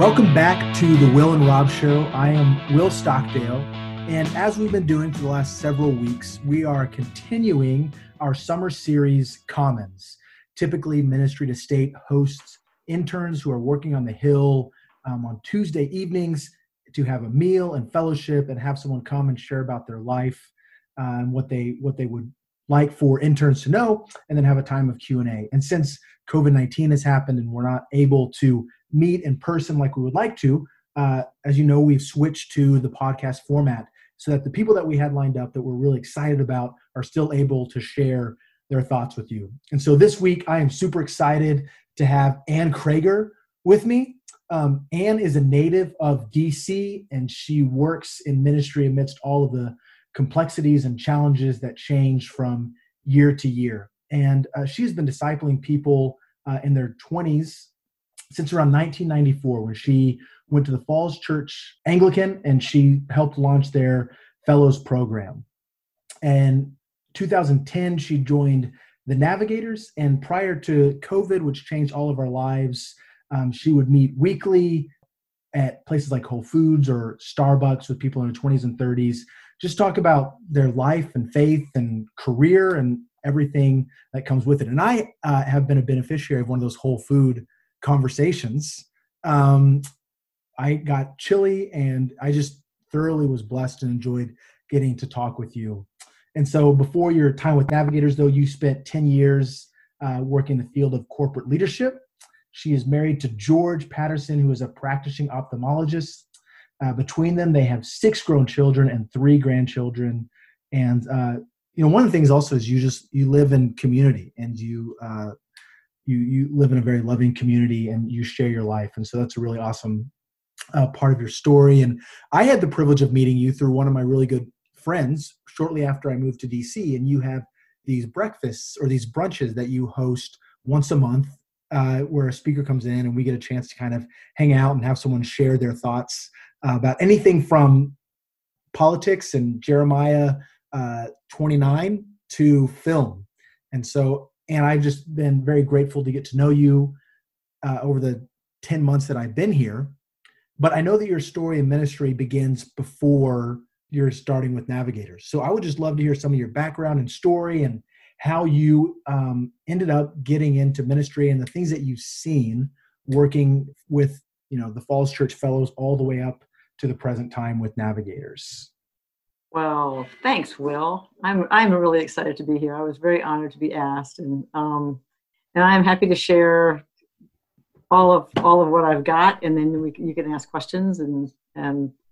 Welcome back to the Will and Rob Show. I am Will Stockdale, and as we've been doing for the last several weeks, we are continuing our summer series, Commons. Typically, Ministry to State hosts interns who are working on the Hill on Tuesday evenings to have a meal and fellowship and have someone come and share about their life and what they would like for interns to know, and then have a time of Q&A. And since COVID 19 has happened and we're not able to meet in person like we would like to, as you know, we've switched to the podcast format so that the people that we had lined up that we're really excited about are still able to share their thoughts with you. And so this week, I am super excited to have Anne Cregger with me. Anne is a native of D.C., and she works in ministry amidst all of the complexities and challenges that change from year to year. And she's been discipling people in their 20s since around 1994, when she went to the Falls Church Anglican and she helped launch their fellows program. And 2010, she joined the Navigators. And prior to COVID, which changed all of our lives, she would meet weekly at places like Whole Foods or Starbucks with people in their 20s and 30s, just talk about their life and faith and career and everything that comes with it. And I have been a beneficiary of one of those Whole Food conversations. I got chili, and I just thoroughly was blessed and enjoyed getting to talk with you. And so before your time with Navigators, though, you spent 10 years working in the field of corporate leadership. She is married to George Patterson, who is a practicing ophthalmologist. Between them, they have 6 grown children and 3 grandchildren. And, you know, one of the things also is you live in community, and you live in a very loving community, and you share your life. And so that's a really awesome part of your story. And I had the privilege of meeting you through one of my really good friends shortly after I moved to DC, and you have these breakfasts or these brunches that you host once a month where a speaker comes in and we get a chance to kind of hang out and have someone share their thoughts about anything from politics and Jeremiah 29 to film. And so, and I've just been very grateful to get to know you over the 10 months that I've been here. But I know that your story and ministry begins before you're starting with Navigators. So I would just love to hear some of your background and story and how you ended up getting into ministry and the things that you've seen working with, you know, the Falls Church Fellows all the way up to the present time with Navigators. Well, thanks, Will. I'm really excited to be here. I was very honored to be asked, and I'm happy to share all of what I've got, and then you can ask questions, and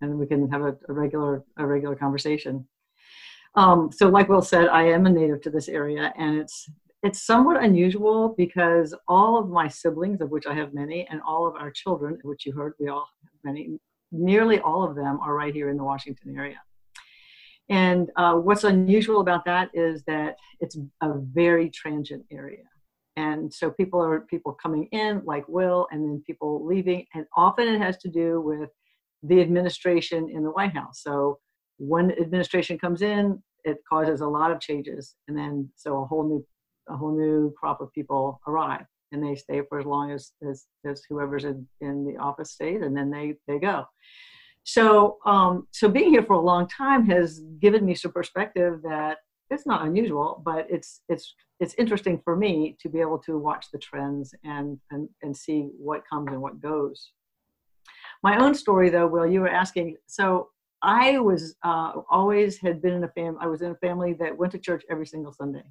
we can have a regular conversation. So like Will said, I am a native to this area, and it's somewhat unusual because all of my siblings, of which I have many, and all of our children, which you heard, we all have many, nearly all of them are right here in the Washington area. And what's unusual about that is that it's a very transient area. And so people coming in like Will, and then people leaving, and often it has to do with the administration in the White House. So when administration comes in, it causes a lot of changes, and then so a whole new crop of people arrive, and they stay for as long as whoever's in the office stays, and then they go. So being here for a long time has given me some perspective that it's not unusual, but it's interesting for me to be able to watch the trends and see what comes and what goes. My own story, though, Will, you were asking, so I was I was in a family that went to church every single Sunday.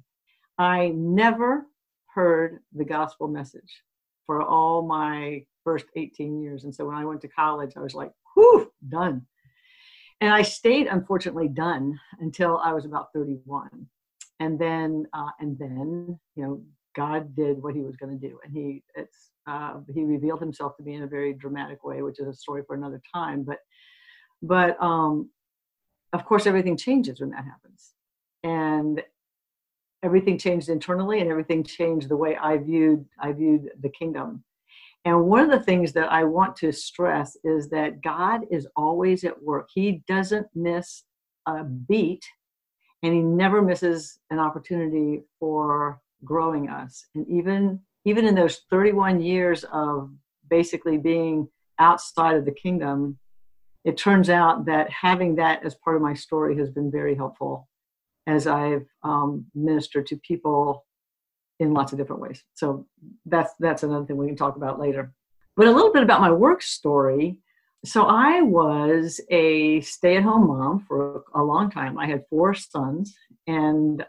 I never heard the gospel message for all my first 18 years. And so when I went to college, I was like, whew, done. And I stayed, unfortunately, done until I was about 31. And then, you know, God did what he was going to do. And he revealed himself to me in a very dramatic way, which is a story for another time. But of course, everything changes when that happens. And everything changed internally, and everything changed the way I viewed the kingdom. And one of the things that I want to stress is that God is always at work. He doesn't miss a beat, and he never misses an opportunity for growing us. And even in those 31 years of basically being outside of the kingdom, it turns out that having that as part of my story has been very helpful as I've ministered to people in lots of different ways. So that's another thing we can talk about later. But a little bit about my work story. So I was a stay-at-home mom for a long time. I had four sons. And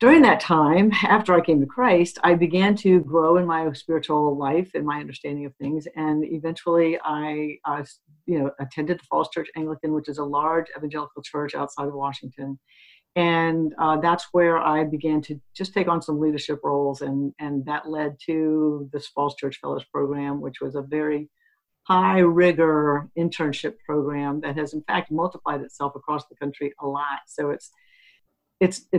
during that time, after I came to Christ, I began to grow in my spiritual life and my understanding of things. And eventually I attended the Falls Church Anglican, which is a large evangelical church outside of Washington. And that's where I began to just take on some leadership roles. And that led to this Falls Church Fellows Program, which was a very high rigor internship program that has in fact multiplied itself across the country a lot. So it's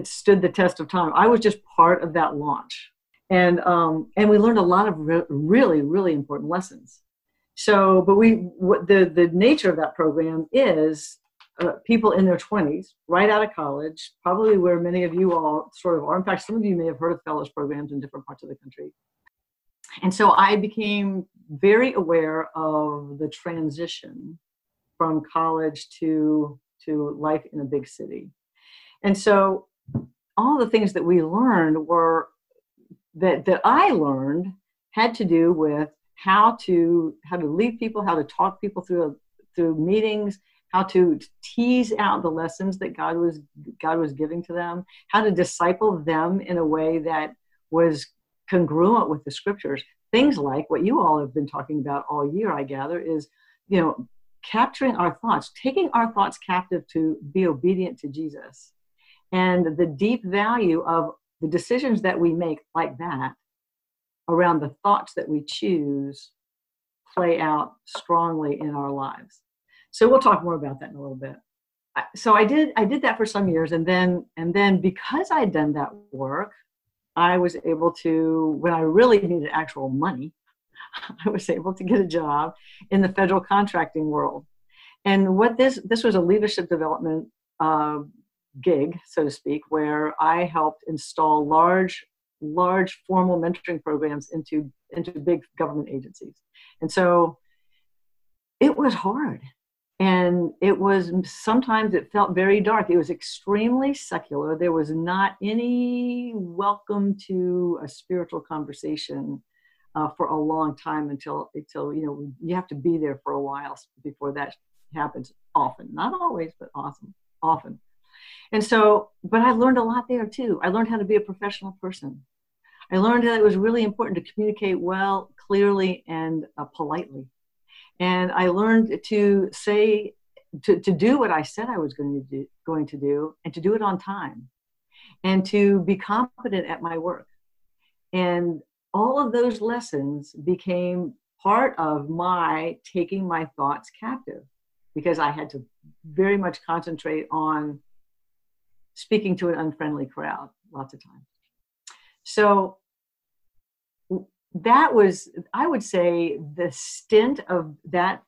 stood the test of time. I was just part of that launch. And we learned a lot of really, really important lessons. So, but the nature of that program is people in their 20s, right out of college, probably where many of you all sort of are. In fact, some of you may have heard of fellows programs in different parts of the country. And so I became very aware of the transition from college to life in a big city. And so all the things that we learned were that I learned had to do with how to lead people, how to talk people through meetings, how to tease out the lessons that God was giving to them, how to disciple them in a way that was congruent with the scriptures. Things like what you all have been talking about all year, I gather, is, capturing our thoughts, taking our thoughts captive to be obedient to Jesus. And the deep value of the decisions that we make like that around the thoughts that we choose play out strongly in our lives. So we'll talk more about that in a little bit. So I did that for some years. And then because I'd done that work, I was able to, when I really needed actual money, I was able to get a job in the federal contracting world. And what this was a leadership development gig, so to speak, where I helped install large formal mentoring programs into big government agencies. And so it was hard. And it was, sometimes it felt very dark. It was extremely secular. There was not any welcome to a spiritual conversation for a long time until you have to be there for a while before that happens often. Not always, but often. And so, but I learned a lot there too. I learned how to be a professional person. I learned that it was really important to communicate well, clearly, and politely. And I learned to say, to do what I said I was going to do, and to do it on time, and to be competent at my work. And all of those lessons became part of my taking my thoughts captive, because I had to very much concentrate on speaking to an unfriendly crowd lots of times. So that was, I would say, the stint of that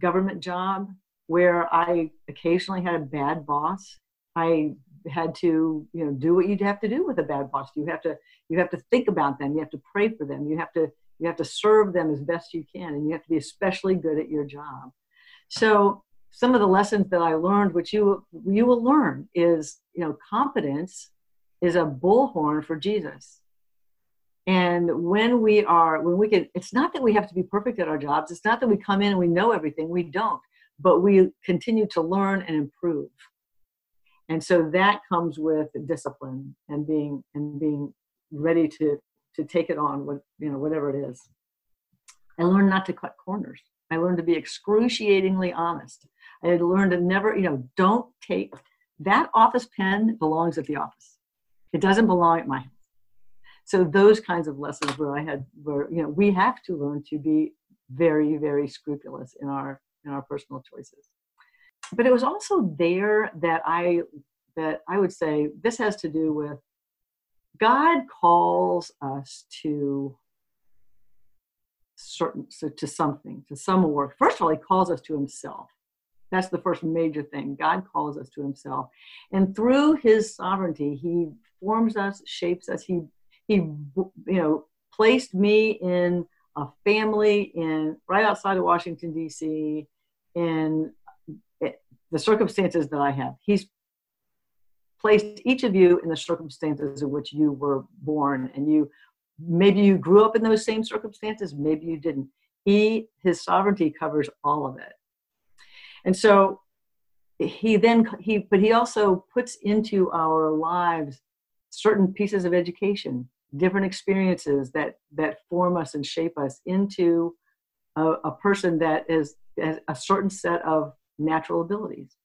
government job where I occasionally had a bad boss. I had to, do what you'd have to do with a bad boss. You have to think about them. You have to pray for them. You have to serve them as best you can, and you have to be especially good at your job. So some of the lessons that I learned, which you will learn, is competence is a bullhorn for Jesus. And when we can, it's not that we have to be perfect at our jobs. It's not that we come in and we know everything. We don't, but we continue to learn and improve. And so that comes with discipline and being ready to take it on with, whatever it is. I learned not to cut corners. I learned to be excruciatingly honest. I had learned to never, don't take that office pen belongs at the office. It doesn't belong at my house. So those kinds of lessons where we have to learn to be very, very scrupulous in our personal choices. But it was also there that I would say this has to do with God calls us to some work. First of all, He calls us to Himself. That's the first major thing. God calls us to Himself, and through His sovereignty, He forms us, shapes us. He placed me in a family in right outside of Washington, D.C., in the circumstances that I have. He's placed each of you in the circumstances in which you were born, and you maybe you grew up in those same circumstances, maybe you didn't. His sovereignty covers all of it. And so he also puts into our lives certain pieces of education, different experiences that form us and shape us into a person that has a certain set of natural abilities,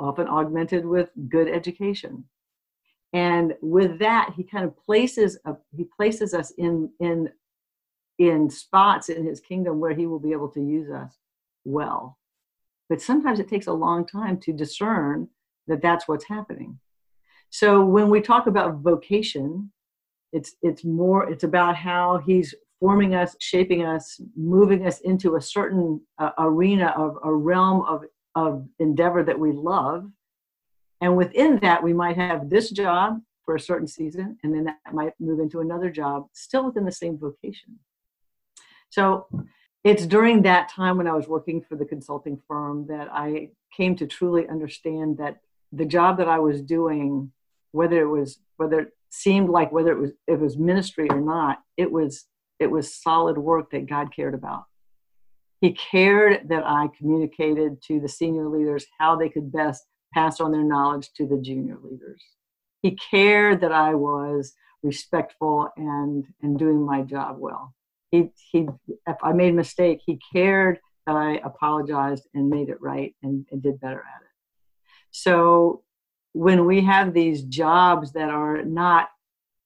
often augmented with good education. And with that, he kind of places us in spots in his kingdom where he will be able to use us well. But sometimes it takes a long time to discern that that's what's happening. So when we talk about vocation, it's about how he's forming us, shaping us, moving us into a certain arena of a realm of endeavor that we love. And within that, we might have this job for a certain season, and then that might move into another job, still within the same vocation. So it's during that time when I was working for the consulting firm that I came to truly understand that the job that I was doing, whether it seemed like it was ministry or not, it was solid work that God cared about. He cared that I communicated to the senior leaders how they could best pass on their knowledge to the junior leaders. He cared that I was respectful and doing my job well. If I made a mistake, he cared that I apologized and made it right and did better at it. So when we have these jobs that are not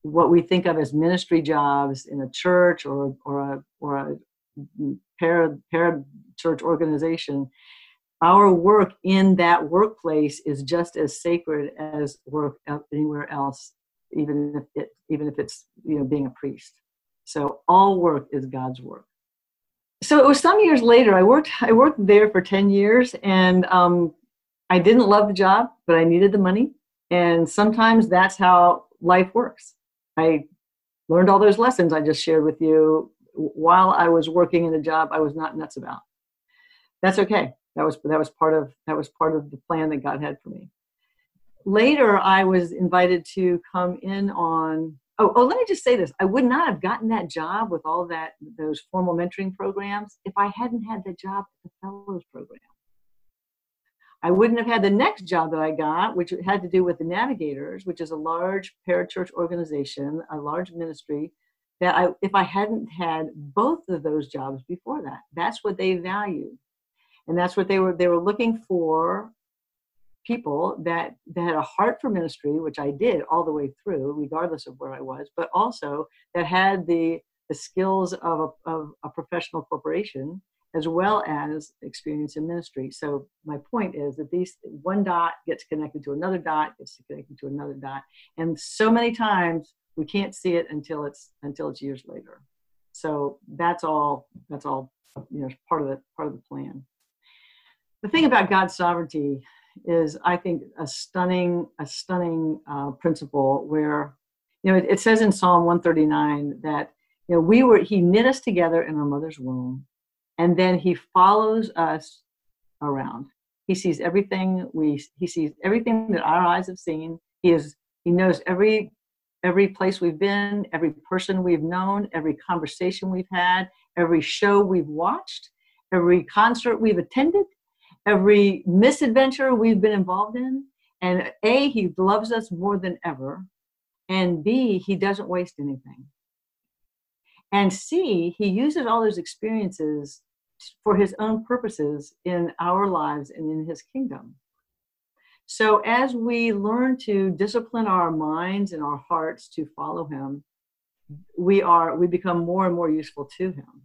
what we think of as ministry jobs in a church or a parachurch organization, our work in that workplace is just as sacred as work anywhere else, even if it's, you know, being a priest. So all work is God's work. So it was some years later. I worked there for 10 years, and I didn't love the job, but I needed the money. And sometimes that's how life works. I learned all those lessons I just shared with you while I was working in a job I was not nuts about. That's okay. That was part of the plan that God had for me. Later, I was invited to come in on. Oh, let me just say this. I would not have gotten that job with all those formal mentoring programs if I hadn't had the job at the fellows program. I wouldn't have had the next job that I got, which had to do with the Navigators, which is a large parachurch organization, a large ministry, if I hadn't had both of those jobs before that. That's what they value. And that's what they were looking for, people that had a heart for ministry, which I did all the way through, regardless of where I was, but also that had the skills of a professional corporation, as well as experience in ministry. So my point is that one dot gets connected to another dot, gets connected to another dot. And so many times we can't see it until it's years later. So that's all, you know, part of the plan. The thing about God's sovereignty is, I think, a stunning principle where, you know, it says in Psalm 139 that, you know, he knit us together in our mother's womb, and then he follows us around. He sees everything he sees everything that our eyes have seen. He knows every place we've been, every person we've known, every conversation we've had, every show we've watched, every concert we've attended, every misadventure we've been involved in. And A, he loves us more than ever. And B, he doesn't waste anything. And C, he uses all those experiences for his own purposes in our lives and in his kingdom. So as we learn to discipline our minds and our hearts to follow him, we become more and more useful to him,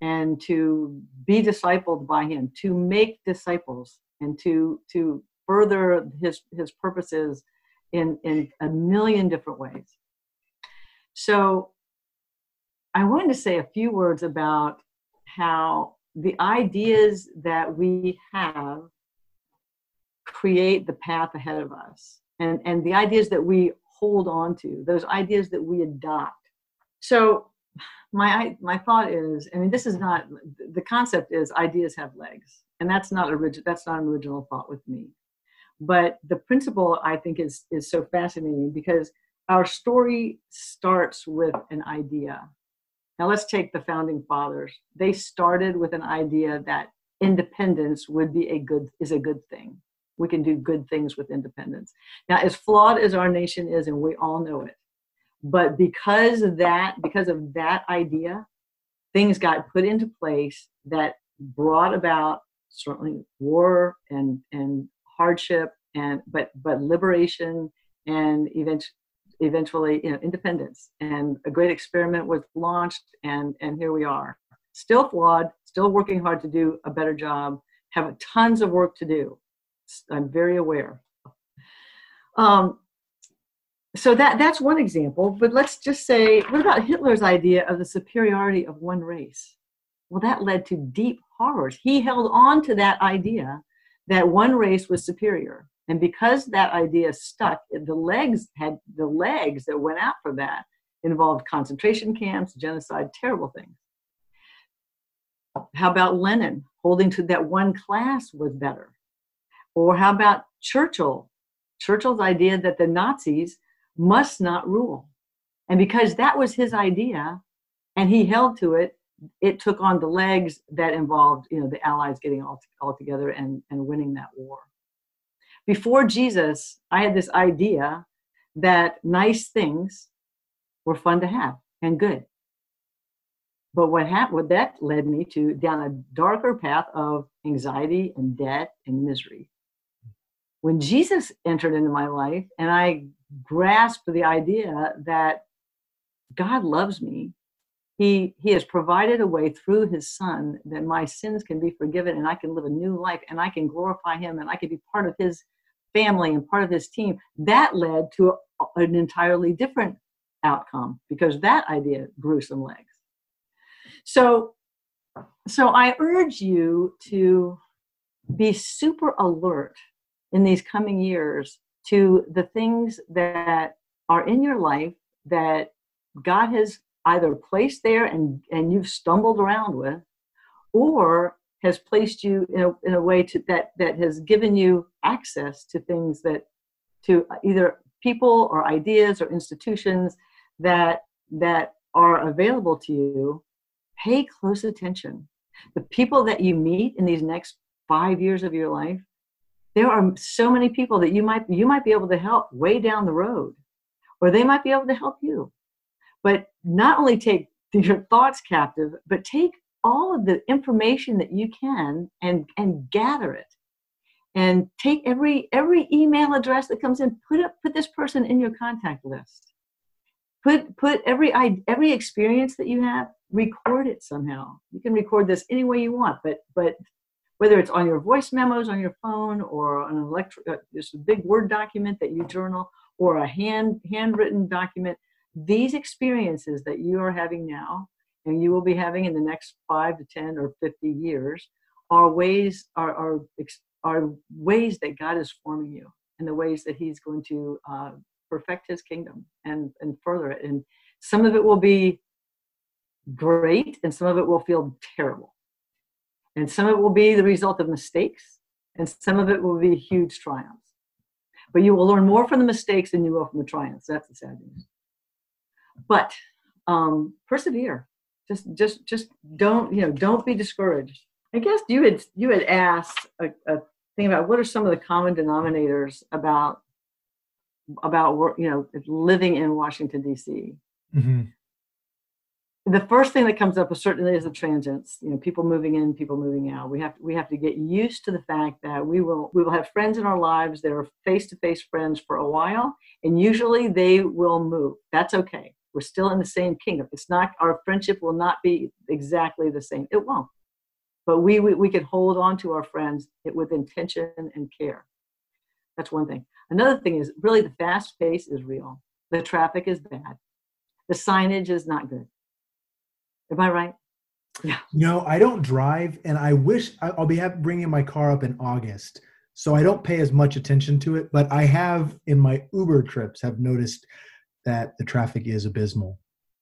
and to be discipled by him, to make disciples, and to further his purposes in a million different ways. So I wanted to say a few words about how the ideas that we have create the path ahead of us, and the ideas that we hold on to, those ideas that we adopt. So my thought is, I mean, this is not, the concept is ideas have legs, and that's not an original thought with me. But the principle, I think, is so fascinating, because our story starts with an idea. Now let's take the founding fathers. They started with an idea that independence would be is a good thing. We can do good things with independence. Now, as flawed as our nation is, and we all know it, but because of that idea, things got put into place that brought about certainly war and hardship, but liberation, and eventually, you know, independence. And a great experiment was launched, and here we are, still flawed, still working hard to do a better job, have tons of work to do. I'm very aware. So that's one example. But let's just say, what about Hitler's idea of the superiority of one race? Well, that led to deep horrors. He held on to that idea that one race was superior. And because that idea stuck, the legs that went out for that involved concentration camps, genocide, terrible things. How about Lenin holding to that one class was better? Or how about Churchill? Churchill's idea that the Nazis must not rule. And because that was his idea and he held to it, it took on the legs that involved, you know, the Allies getting all together and winning that war. Before Jesus, I had this idea that nice things were fun to have and good. But what that led me to down a darker path of anxiety and debt and misery. When Jesus entered into my life and I grasped the idea that God loves me, He has provided a way through his son that my sins can be forgiven and I can live a new life and I can glorify him and I can be part of his family and part of his team. That led to an entirely different outcome, because that idea grew some legs. So I urge you to be super alert in these coming years to the things that are in your life that God has either placed there and you've stumbled around with, or has placed you in a way that has given you access to things to either people or ideas or institutions that are available to you. Pay close attention. The people that you meet in these next 5 years of your life, there are so many people that you might be able to help way down the road, or they might be able to help you. But not only take your thoughts captive, but take all of the information that you can and gather it. And take every email address that comes in, put this person in your contact list. Put every experience that you have, record it somehow. You can record this any way you want, but whether it's on your voice memos on your phone, or on this big Word document that you journal, or a handwritten document, these experiences that you are having now and you will be having in the next 5 to 10 or 50 years are ways that God is forming you, and the ways that he's going to perfect his kingdom and further it. And some of it will be great, and some of it will feel terrible. And some of it will be the result of mistakes, and some of it will be huge triumphs. But you will learn more from the mistakes than you will from the triumphs. That's the sad news. But persevere. Just don't be discouraged. I guess you had asked a thing about what are some of the common denominators about work, living in Washington, D.C. Mm-hmm. The first thing that comes up certainly is the transients. People moving in, people moving out. We have to get used to the fact that we will have friends in our lives that are face-to-face friends for a while, and usually they will move. That's okay. We're still in the same kingdom. It's not, our friendship will not be exactly the same. It won't. But we can hold on to our friends with intention and care. That's one thing. Another thing is really the fast pace is real. The traffic is bad. The signage is not good. Am I right? Yeah. No, I don't drive, and I wish I'll be bringing my car up in August, so I don't pay as much attention to it. But I have in my Uber trips have noticed that the traffic is abysmal.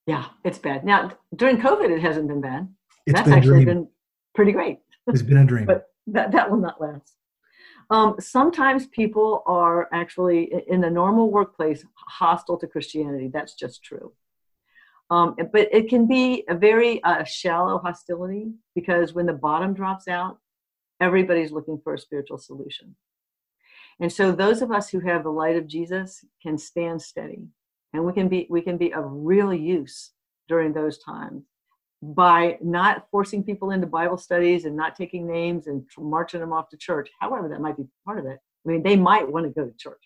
Yeah, it's bad. Now, during COVID, it hasn't been bad. That's actually been pretty great. It's been a dream. But that will not last. Sometimes people are actually, in the normal workplace, hostile to Christianity. That's just true. But it can be a very shallow hostility, because when the bottom drops out, everybody's looking for a spiritual solution. And so those of us who have the light of Jesus can stand steady, and we can be of real use during those times by not forcing people into Bible studies and not taking names and marching them off to church. However, that might be part of it. I mean, they might want to go to church,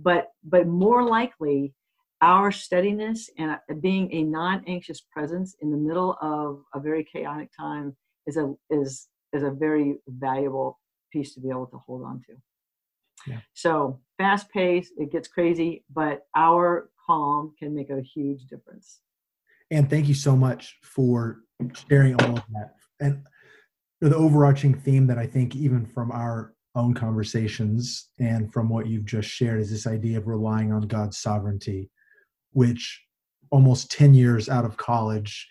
but more likely our steadiness and being a non-anxious presence in the middle of a very chaotic time is a very valuable piece to be able to hold on to. Yeah. So fast paced, it gets crazy, but our calm can make a huge difference. And thank you so much for sharing all of that. And the overarching theme that I think even from our own conversations and from what you've just shared is this idea of relying on God's sovereignty, which almost 10 years out of college,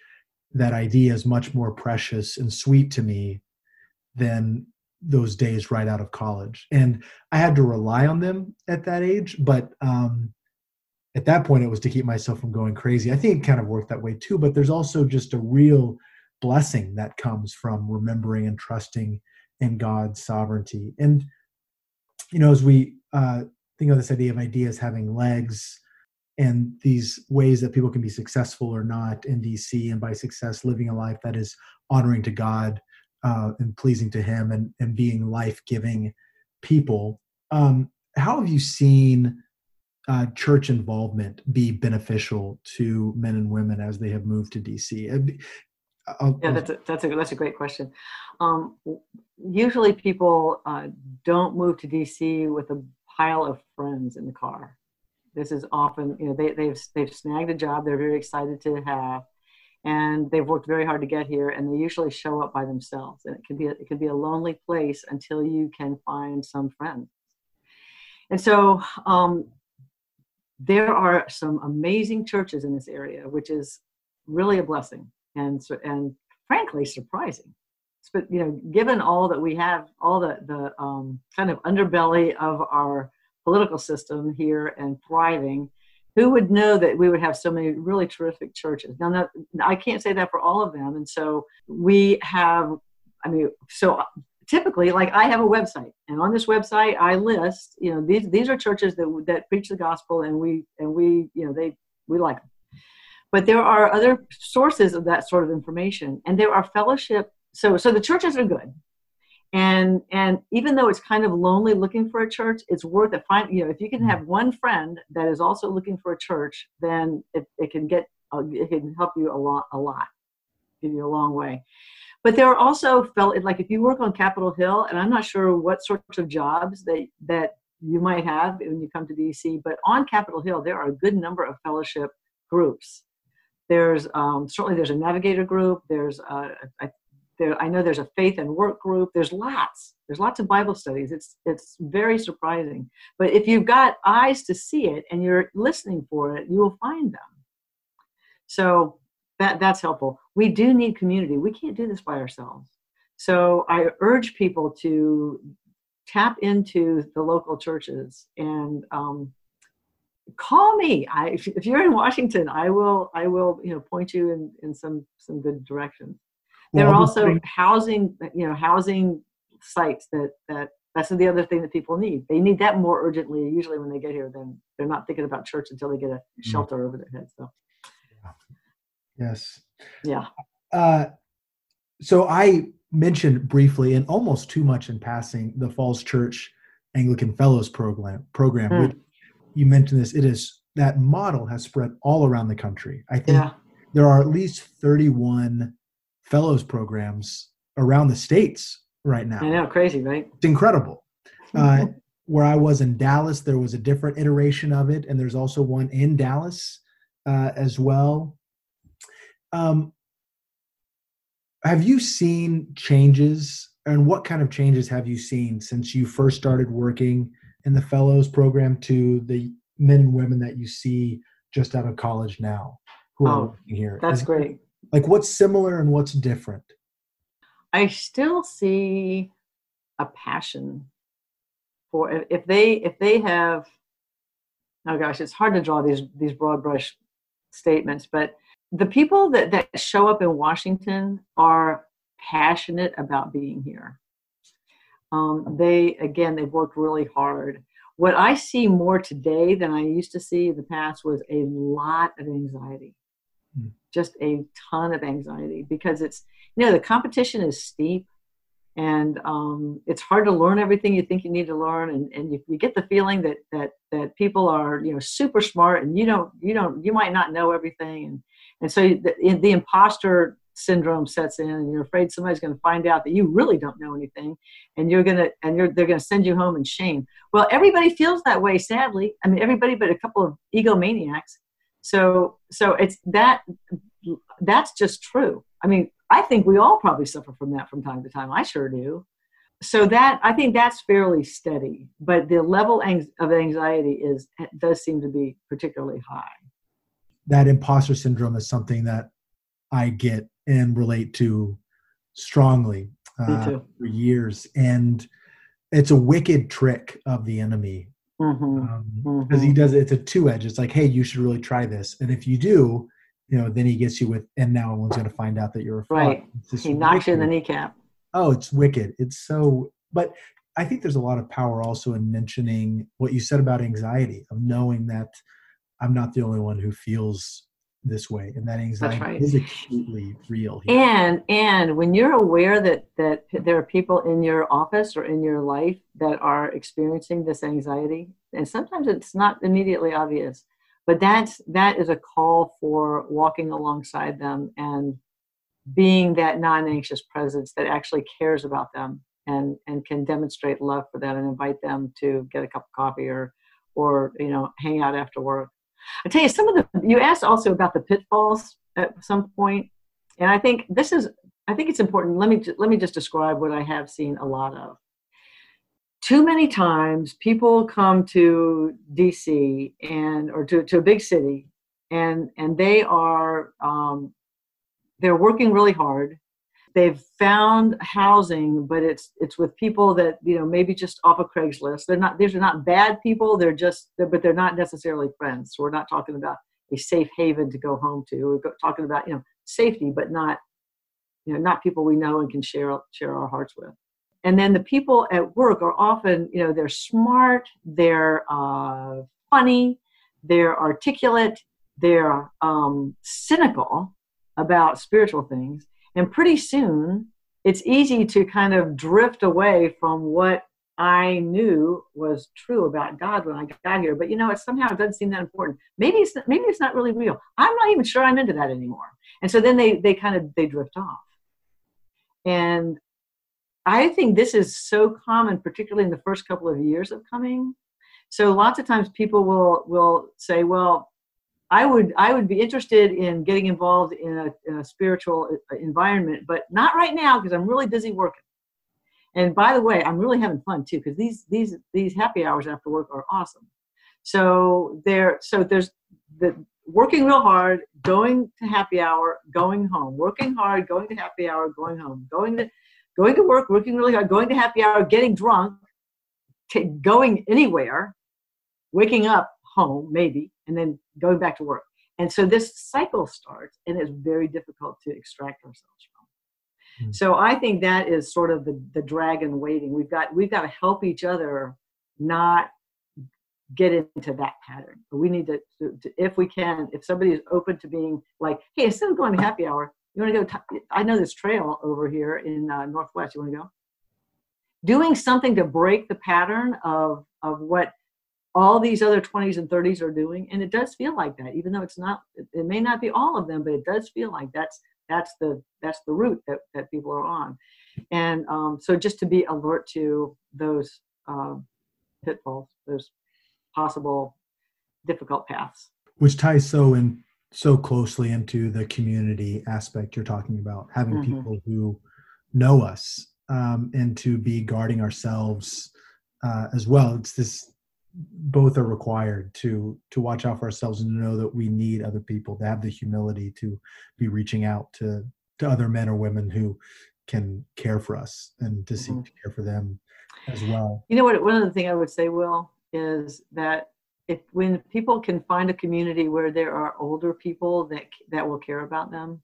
that idea is much more precious and sweet to me than those days right out of college. And I had to rely on them at that age, but at that point, it was to keep myself from going crazy. I think it kind of worked that way too, but there's also just a real blessing that comes from remembering and trusting in God's sovereignty. And, you know, as we think of this idea of ideas having legs and these ways that people can be successful or not in D.C., and by success, living a life that is honoring to God and pleasing to Him and being life-giving people, how have you seen church involvement be beneficial to men and women as they have moved to DC? Yeah, that's a great question. Usually people don't move to DC with a pile of friends in the car. This is often, you know, they've snagged a job they're very excited to have, and they've worked very hard to get here, and they usually show up by themselves. And it can be a lonely place until you can find some friends. And so, there are some amazing churches in this area, which is really a blessing and frankly surprising. But you know, given all that we have, all the kind of underbelly of our political system here and thriving, who would know that we would have so many really terrific churches? Now, I can't say that for all of them, and so we have. I mean, so. Typically, like I have a website, and on this website I list, you know, these are churches that preach the gospel, and we you know we like them. But there are other sources of that sort of information, and there are fellowship. So the churches are good, and even though it's kind of lonely looking for a church, it's worth it. You know, if you can have one friend that is also looking for a church, then it can help you a lot, give you a long way. But there are also like if you work on Capitol Hill, and I'm not sure what sorts of jobs that you might have when you come to D.C., but on Capitol Hill, there are a good number of fellowship groups. There's certainly there's a Navigator group. I know there's a faith and work group. There's lots of Bible studies. It's very surprising. But if you've got eyes to see it and you're listening for it, you will find them. So that's helpful. We do need community. We can't do this by ourselves. So I urge people to tap into the local churches and call me. If you're in Washington, I will you know point you in some good directions. There are also housing sites that's the other thing that people need. They need that more urgently usually when they get here than they're not thinking about church until they get a shelter over their head. So. Yes. Yeah. So I mentioned briefly and almost too much in passing the Falls Church Anglican Fellows program, which you mentioned this. It is that model has spread all around the country. I think there are at least 31 fellows programs around the states right now. I know, crazy, right? It's incredible. Where I was in Dallas, there was a different iteration of it, and there's also one in Dallas as well. Have you seen changes, and what kind of changes have you seen since you first started working in the fellows program to the men and women that you see just out of college now? who are working here. That's great. Like, what's similar and what's different? I still see a passion for if they have. Oh gosh, it's hard to draw these broad brush statements, but the people that show up in Washington are passionate about being here. They've worked really hard. What I see more today than I used to see in the past was a lot of anxiety, just a ton of anxiety, because it's, the competition is steep, and it's hard to learn everything you think you need to learn. And you get the feeling that people are, super smart, and you might not know everything. And so the imposter syndrome sets in, and you're afraid somebody's going to find out that you really don't know anything, and they're going to send you home in shame. Well, everybody feels that way, sadly. I mean, everybody but a couple of egomaniacs. So it's that's just true. I mean, I think we all probably suffer from that from time to time. I sure do. So that, I think that's fairly steady, but the level of anxiety does seem to be particularly high. That imposter syndrome is something that I get and relate to strongly for years. And it's a wicked trick of the enemy, because he does it. It's a two-edge. It's like, hey, you should really try this. And if you do, then he gets you with, and now everyone's going to find out that you're a fraud. Right. He knocks you in the kneecap. Oh, it's wicked. It's so, but I think there's a lot of power also in mentioning what you said about anxiety, of knowing that I'm not the only one who feels this way, and that anxiety is acutely real here. And when you're aware that there are people in your office or in your life that are experiencing this anxiety, and sometimes it's not immediately obvious, but that is a call for walking alongside them and being that non-anxious presence that actually cares about them and can demonstrate love for them and invite them to get a cup of coffee or hang out after work. I tell you, you asked also about the pitfalls at some point, and I think it's important. Let me just describe what I have seen a lot of. Too many times, people come to D.C. or to a big city, and they are they're working really hard. They've found housing, but it's with people that maybe just off of Craigslist. These are not bad people. But they're not necessarily friends. So we're not talking about a safe haven to go home to. We're talking about safety, but not people we know and can share our hearts with. And then the people at work are often they're smart, they're funny, they're articulate, they're cynical about spiritual things. And pretty soon, it's easy to kind of drift away from what I knew was true about God when I got here. But it doesn't seem that important. Maybe it's not really real. I'm not even sure I'm into that anymore. And so then they drift off. And I think this is so common, particularly in the first couple of years of coming. So lots of times people will say, well, I would be interested in getting involved in a spiritual environment, but not right now because I'm really busy working. And by the way, I'm really having fun too, because these happy hours after work are awesome. So there's the working real hard, going to happy hour, going home, working hard, going to happy hour, going home, going to work, working really hard, going to happy hour, getting drunk, going anywhere, waking up home maybe, and then going back to work. And so this cycle starts, and it's very difficult to extract ourselves from. So I think that is sort of the dragon waiting. We've got to help each other not get into that pattern. We need to if we can, if somebody is open to being like, hey, instead of going to happy hour, you want to go, I know this trail over here in Northwest, you want to go? Doing something to break the pattern of what all these other 20s and 30s are doing, and it does feel like that, even though it's not. It may not be all of them, but it does feel like that's the route that people are on, and so just to be alert to those pitfalls, those possible difficult paths, which ties so closely into the community aspect you're talking about, having people who know us, and to be guarding ourselves as well. It's this. both are required to watch out for ourselves and to know that we need other people, to have the humility to be reaching out to other men or women who can care for us and to seek to care for them as well. You know what, one other thing I would say, Will, is that when people can find a community where there are older people that will care about them,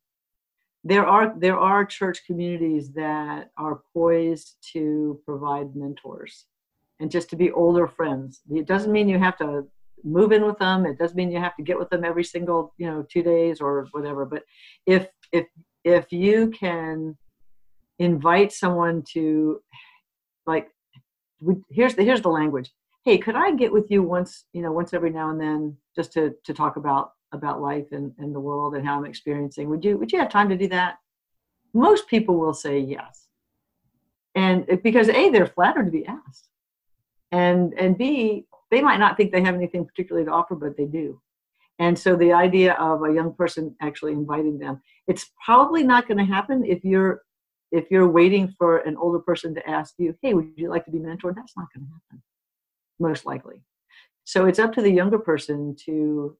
there are church communities that are poised to provide mentors and just to be older friends. It doesn't mean you have to move in with them. It doesn't mean you have to get with them every single, 2 days or whatever. But if you can invite someone to, like, here's the language. Hey, could I get with you once every now and then just to talk about life and the world and how I'm experiencing? Would you have time to do that? Most people will say yes. And because A, they're flattered to be asked. And B, they might not think they have anything particularly to offer, but they do. And so the idea of a young person actually inviting them, it's probably not going to happen if you're waiting for an older person to ask you, hey, would you like to be mentored? That's not going to happen, most likely. So it's up to the younger person to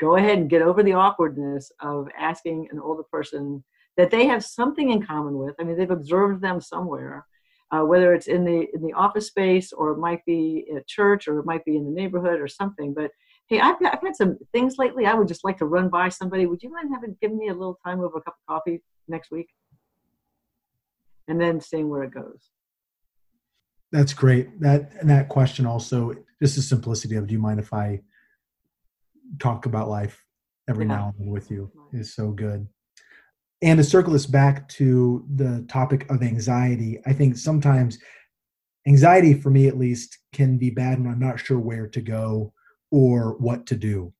go ahead and get over the awkwardness of asking an older person that they have something in common with. I mean, they've observed them somewhere, whether it's in the office space, or it might be at church, or it might be in the neighborhood or something. But hey, I've had some things lately I would just like to run by somebody. Would you mind giving me a little time over a cup of coffee next week? And then seeing where it goes. That's great. That question also, just the simplicity of, do you mind if I talk about life every now and then with you, is so good. And to circle this back to the topic of anxiety, I think sometimes anxiety, for me at least, can be bad when I'm not sure where to go or what to do.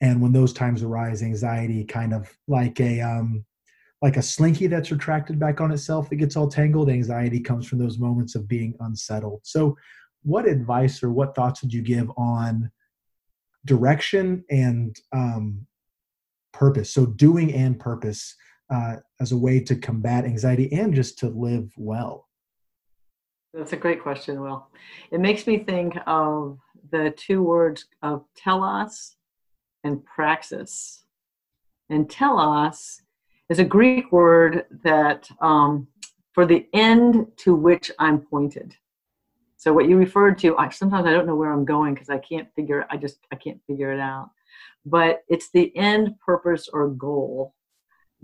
And when those times arise, anxiety kind of like a slinky that's retracted back on itself, it gets all tangled. Anxiety comes from those moments of being unsettled. So what advice or what thoughts would you give on direction and purpose? So doing and purpose as a way to combat anxiety and just to live well. That's a great question, Will. It makes me think of the two words of telos and praxis. And telos is a Greek word that for the end to which I'm pointed. So what you referred to, sometimes I don't know where I'm going because I can't figure it out. But it's the end purpose or goal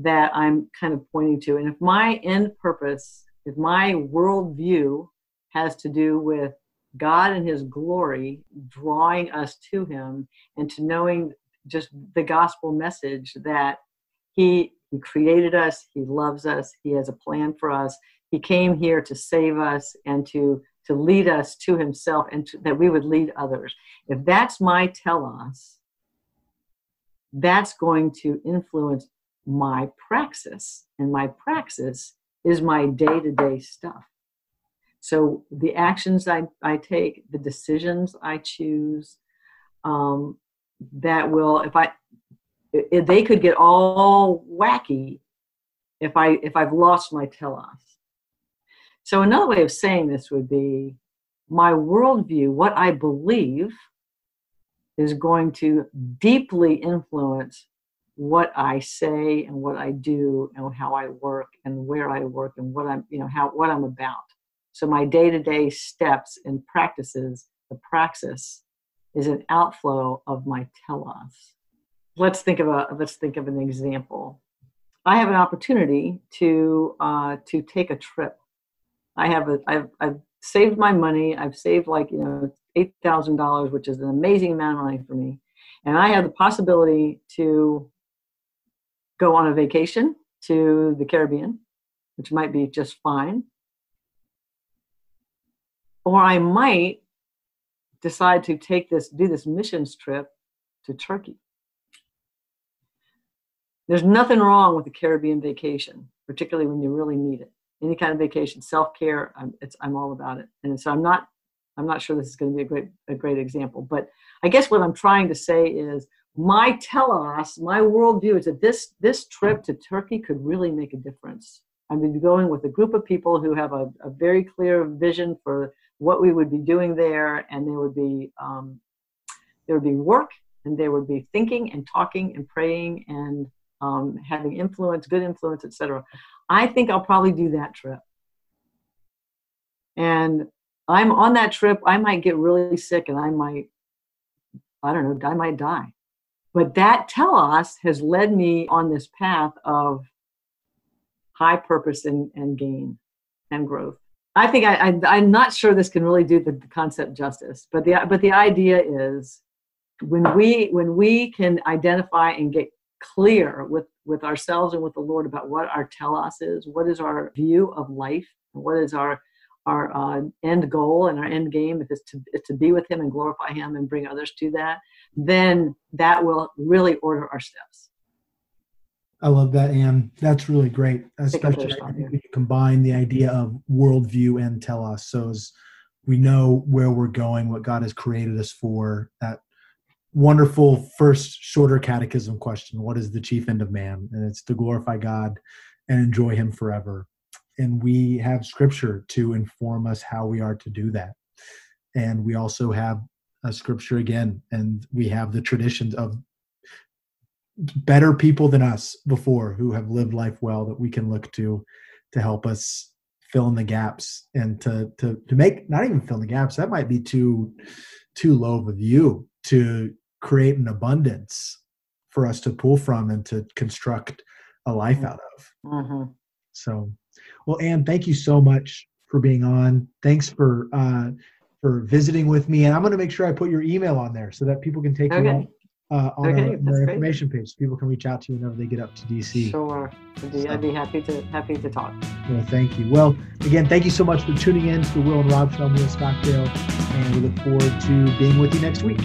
that I'm kind of pointing to. And if my end purpose, if my worldview has to do with God and His glory, drawing us to Him and to knowing just the gospel message that He created us, He loves us, He has a plan for us, He came here to save us and to lead us to Himself, and that we would lead others. If that's my telos, that's going to influence my praxis, and my praxis is my day-to-day stuff. So the actions I take, the decisions I choose, that will, if they could get all wacky if I've lost my telos. So another way of saying this would be, my worldview, what I believe, is going to deeply influence what I say and what I do and how I work and where I work and what I'm about. So my day-to-day steps and practices, the praxis, is an outflow of my telos. Let's think of an example. I have an opportunity to take a trip. I've saved my money. I've saved $8,000, which is an amazing amount of money for me. And I have the possibility to go on a vacation to the Caribbean, which might be just fine. Or I might decide to do this missions trip to Turkey. There's nothing wrong with a Caribbean vacation, particularly when you really need it. Any kind of vacation, self-care, I'm all about it. And so I'm not sure this is going to be a great example, but I guess what I'm trying to say is my telos, my worldview, is that this trip to Turkey could really make a difference. I'm going to be going with a group of people who have a very clear vision for what we would be doing there, and there would be work, and there would be thinking and talking and praying and having influence, good influence, etc. I think I'll probably do that trip. And I'm on that trip, I might get really sick and I might die. But that telos has led me on this path of high purpose and gain and growth. I think I'm not sure this can really do the concept justice, but the idea is when we can identify and get clear with ourselves and with the Lord about what our telos is, what is our view of life, and what is our end goal and our end game, if it's to be with Him and glorify Him and bring others to that, then that will really order our steps. I love that, Anne. That's really great, especially when you combine the idea of worldview and telos. So as we know where we're going, what God has created us for, that wonderful first shorter catechism question, what is the chief end of man? And it's to glorify God and enjoy Him forever. And we have Scripture to inform us how we are to do that. And we also have a Scripture again, and we have the traditions of better people than us before who have lived life well that we can look to help us fill in the gaps and to make, not even fill in the gaps, that might be too low of a view, to create an abundance for us to pull from and to construct a life out of. Mm-hmm. So, well, Anne, thank you so much for being on. Thanks for visiting with me. And I'm going to make sure I put your email on there so that people can take their information page. People can reach out to you whenever they get up to D.C. Sure. I'd be happy to talk. Well, thank you. Well, again, thank you so much for tuning in to the Will and Rob Show in Stockdale. And we look forward to being with you next week.